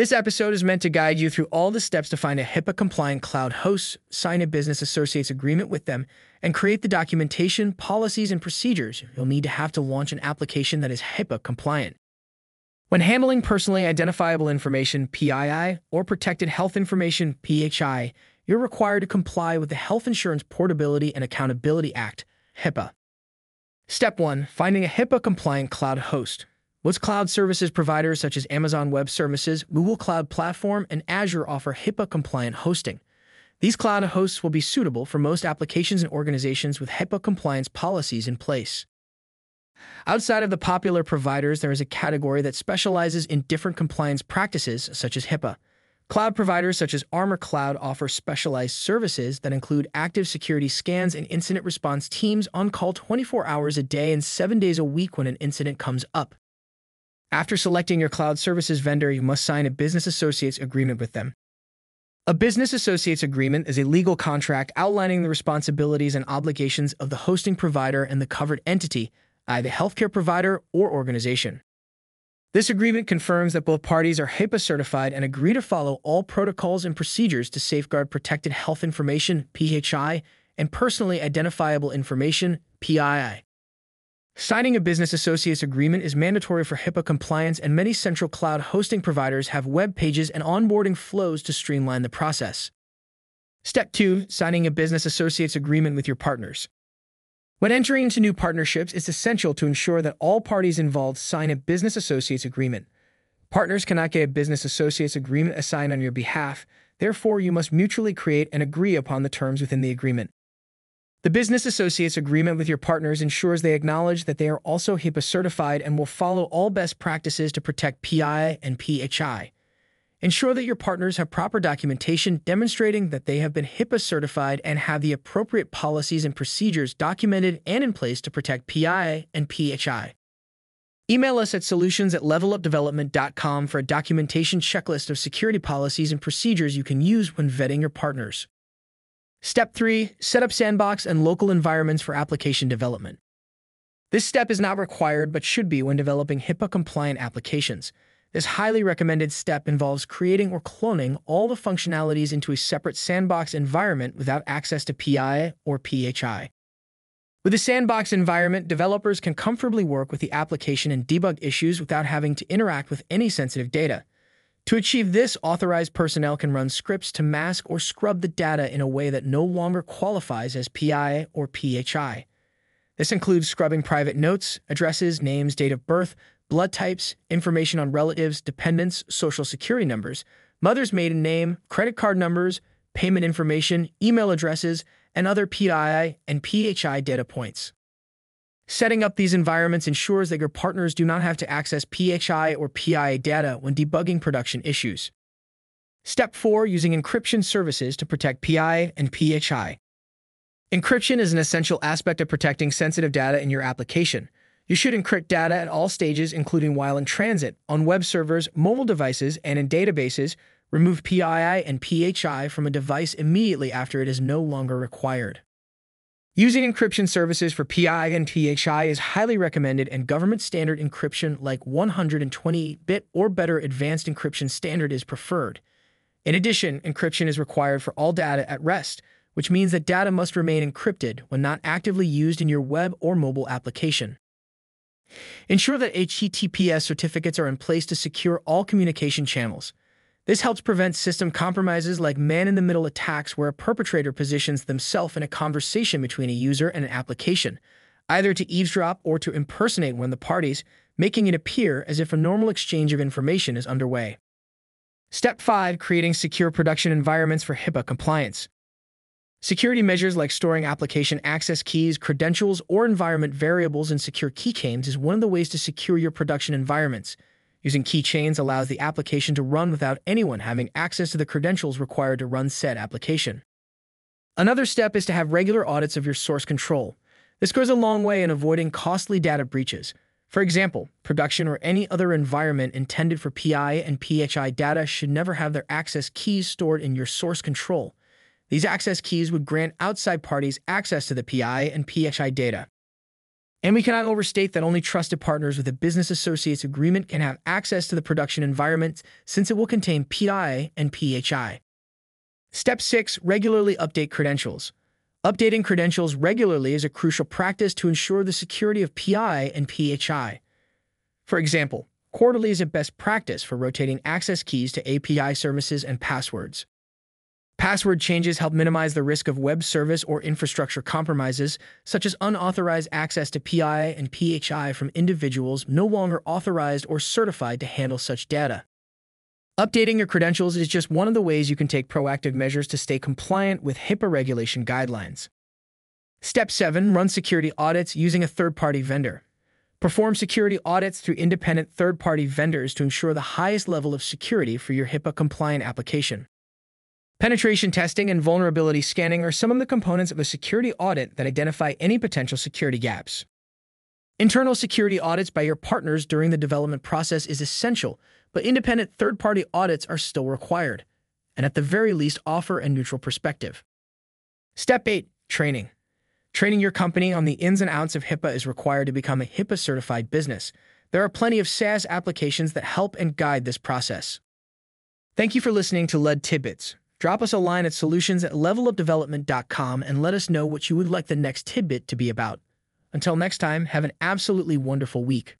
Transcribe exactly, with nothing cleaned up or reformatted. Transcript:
This episode is meant to guide you through all the steps to find a HIPAA-compliant cloud host, sign a business associate's agreement with them, and create the documentation, policies, and procedures you'll need to have to launch an application that is HIPAA-compliant. When handling personally identifiable information, P I I, or protected health information, P H I, you're required to comply with the Health Insurance Portability and Accountability Act, HIPAA. Step one. Finding a HIPAA-compliant cloud host. Most cloud services providers such as Amazon Web Services, Google Cloud Platform, and Azure offer HIPAA-compliant hosting. These cloud hosts will be suitable for most applications and organizations with HIPAA compliance policies in place. Outside of the popular providers, there is a category that specializes in different compliance practices such as HIPAA. Cloud providers such as Armor Cloud offer specialized services that include active security scans and incident response teams on call twenty-four hours a day and seven days a week when an incident comes up. After selecting your cloud services vendor, you must sign a business associate's agreement with them. A business associate's agreement is a legal contract outlining the responsibilities and obligations of the hosting provider and the covered entity, either the healthcare provider or organization. This agreement confirms that both parties are HIPAA certified and agree to follow all protocols and procedures to safeguard protected health information, P H I, and personally identifiable information, P I I. Signing a business associate's agreement is mandatory for HIPAA compliance, and many central cloud hosting providers have web pages and onboarding flows to streamline the process. Step two. Signing a business associate's agreement with your partners. When entering into new partnerships, it's essential to ensure that all parties involved sign a business associate's agreement. Partners cannot get a business associate's agreement assigned on your behalf, therefore you must mutually create and agree upon the terms within the agreement. The business associate's agreement with your partners ensures they acknowledge that they are also HIPAA certified and will follow all best practices to protect P I and P H I. Ensure that your partners have proper documentation demonstrating that they have been HIPAA certified and have the appropriate policies and procedures documented and in place to protect P I and P H I. Email us at solutions at level up development dot com for a documentation checklist of security policies and procedures you can use when vetting your partners. Step three. Set up sandbox and local environments for application development. This step is not required but should be when developing HIPAA-compliant applications. This highly recommended step involves creating or cloning all the functionalities into a separate sandbox environment without access to P I or P H I. With a sandbox environment, developers can comfortably work with the application and debug issues without having to interact with any sensitive data. To achieve this, authorized personnel can run scripts to mask or scrub the data in a way that no longer qualifies as P I or P H I. This includes scrubbing private notes, addresses, names, date of birth, blood types, information on relatives, dependents, social security numbers, mother's maiden name, credit card numbers, payment information, email addresses, and other P I I and P H I data points. Setting up these environments ensures that your partners do not have to access P H I or P I I data when debugging production issues. Step four. Using encryption services to protect P I and P H I. Encryption is an essential aspect of protecting sensitive data in your application. You should encrypt data at all stages, including while in transit, on web servers, mobile devices, and in databases. Remove P I I and P H I from a device immediately after it is no longer required. Using encryption services for P I and P H I is highly recommended, and government standard encryption like one hundred twenty-eight bit or better advanced encryption standard is preferred. In addition, encryption is required for all data at rest, which means that data must remain encrypted when not actively used in your web or mobile application. Ensure that H T T P S certificates are in place to secure all communication channels. This helps prevent system compromises like man-in-the-middle attacks, where a perpetrator positions themselves in a conversation between a user and an application, either to eavesdrop or to impersonate one of the parties, making it appear as if a normal exchange of information is underway. Step five. Creating secure production environments for HIPAA compliance. Security measures like storing application access keys, credentials, or environment variables in secure keychains is one of the ways to secure your production environments. Using keychains allows the application to run without anyone having access to the credentials required to run said application. Another step is to have regular audits of your source control. This goes a long way in avoiding costly data breaches. For example, production or any other environment intended for P I and P H I data should never have their access keys stored in your source control. These access keys would grant outside parties access to the P I and P H I data. And we cannot overstate that only trusted partners with a business associate's agreement can have access to the production environment, since it will contain P I I and P H I. Step six. Regularly update credentials. Updating credentials regularly is a crucial practice to ensure the security of P I I and P H I. For example, quarterly is a best practice for rotating access keys to A P I services and passwords. Password changes help minimize the risk of web service or infrastructure compromises, such as unauthorized access to P I I and P H I from individuals no longer authorized or certified to handle such data. Updating your credentials is just one of the ways you can take proactive measures to stay compliant with HIPAA regulation guidelines. Step seven. Run security audits using a third-party vendor. Perform security audits through independent third-party vendors to ensure the highest level of security for your HIPAA-compliant application. Penetration testing and vulnerability scanning are some of the components of a security audit that identify any potential security gaps. Internal security audits by your partners during the development process is essential, but independent third-party audits are still required, and at the very least offer a neutral perspective. Step eight. Training. Training your company on the ins and outs of HIPAA is required to become a HIPAA-certified business. There are plenty of SaaS applications that help and guide this process. Thank you for listening to L U D Tidbits. Drop us a line at solutions at level up development dot com and let us know what you would like the next tidbit to be about. Until next time, have an absolutely wonderful week.